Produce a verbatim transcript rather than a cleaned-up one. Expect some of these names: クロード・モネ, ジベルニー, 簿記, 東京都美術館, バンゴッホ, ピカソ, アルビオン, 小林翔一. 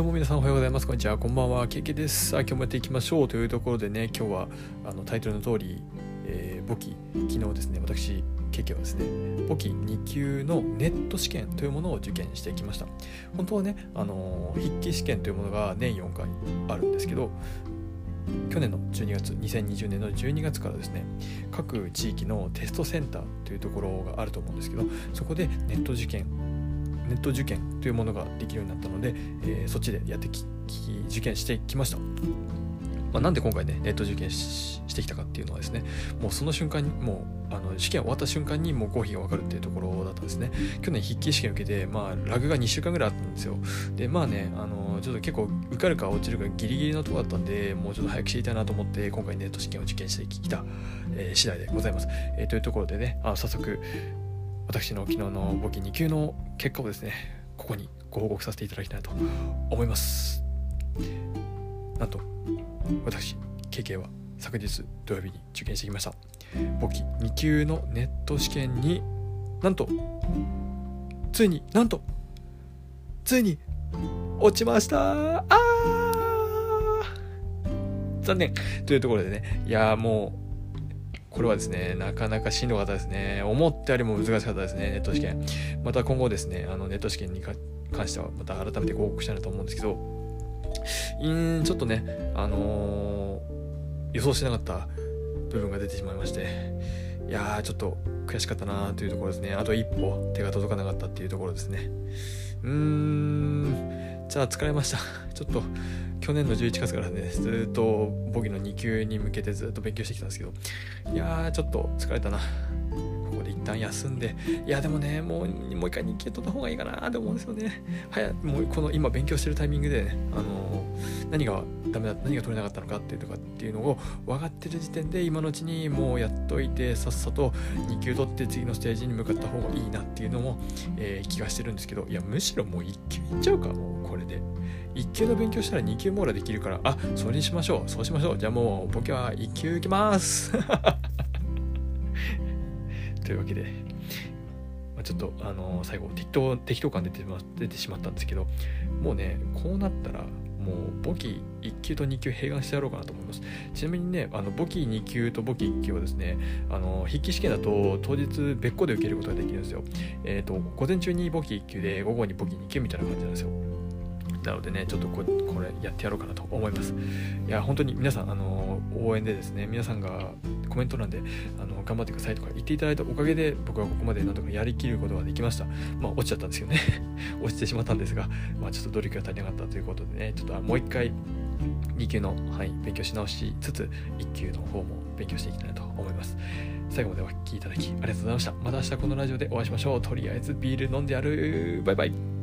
どうも皆さんおはようございます。こんにちは。こんばんは。ケイケイです。あ、今日もやっていきましょうというところでね、今日はあのタイトルの通り、えー、簿記、昨日ですね、私ケイケイはですね、簿記に級のネット試験というものを受験してきました。本当はね、あの筆記試験というものが年よんかいあるんですけど、去年のじゅうにがつ、にせんにじゅうねんのじゅうにがつからですね、各地域のテストセンターというところがあると思うんですけど、そこでネット受験ネット受験というものができるようになったので、えー、そっちでやってきき受験してきました。まあ、なんで今回ねネット受験 し, してきたかっていうのはですね、もうその瞬間にもうあの試験終わった瞬間にもう合否が分かるっていうところだったんですね。去年筆記試験受けて、まあラグがにしゅうかんぐらいあったんですよ。でまあねあのちょっと結構受かるか落ちるかギリギリのとこだったんで、もうちょっと早く知りたいなと思って今回ネット試験を受験してきた、えー、次第でございます。えー、というところでね、あ早速私の昨日の簿記に級の結果をですね、ここにご報告させていただきたいなと思います。なんと私 ケーケー は昨日土曜日に受験してきました簿記に級のネット試験になんとついになんとついに落ちました。あー残念というところでね、いやもうこれはですね、なかなかしんどかったですね。思ったよりも難しかったですね、ネット試験。また今後ですね、あのネット試験に関してはまた改めてご報告したいなと思うんですけど、うんちょっとね、あのー、予想しなかった部分が出てしまいまして、いやーちょっと悔しかったなというところですね。あと一歩手が届かなかったっていうところですね。うーん、じゃあ疲れました。ちょっと去年のじゅういちがつからねずっと簿記のに級に向けてずっと勉強してきたんですけど、いやーちょっと疲れたな。ここで一旦休んで、いやでもねもうもう一回に級取った方がいいかなって思うんですよね。早もうこの今勉強してるタイミングで、ね、あのー、何がダメだった何が取れなかったのかっていうとかっていうのを分かってる時点で今のうちにもうやっといてさっさとに級取って次のステージに向かった方がいいなっていうのも、えー、気がしてるんですけど、いやむしろもういち級いっちゃうかもうこれで。いち級の勉強したらに級網羅できるから、あそれにしましょうそうしましょうじゃあもう簿記はいち級いきますというわけで、まあ、ちょっとあのー、最後適当適当感出て、ま、出てしまったんですけど、もうねこうなったらもう簿記いち級とに級併願してやろうかなと思います。ちなみにねあの簿記に級と簿記いち級はですね、あの筆記試験だと当日別個で受けることができるんですよ。えっと午前中に簿記いち級で午後に簿記に級みたいな感じなんですよ。なのでねちょっと こ, これやってやろうかなと思います。いや本当に皆さんあの応援でですね、皆さんがコメント欄であの頑張ってくださいとか言っていただいたおかげで僕はここまでなんとかやりきることができました。まあ落ちちゃったんですけどね落ちてしまったんですが、まあ、ちょっと努力が足りなかったということでね、ちょっともう一回に級の、はい、勉強し直しつついち級の方も勉強していきたいなと思います。最後までお聞きいただきありがとうございました。また明日このラジオでお会いしましょう。とりあえずビール飲んでやる。バイバイ。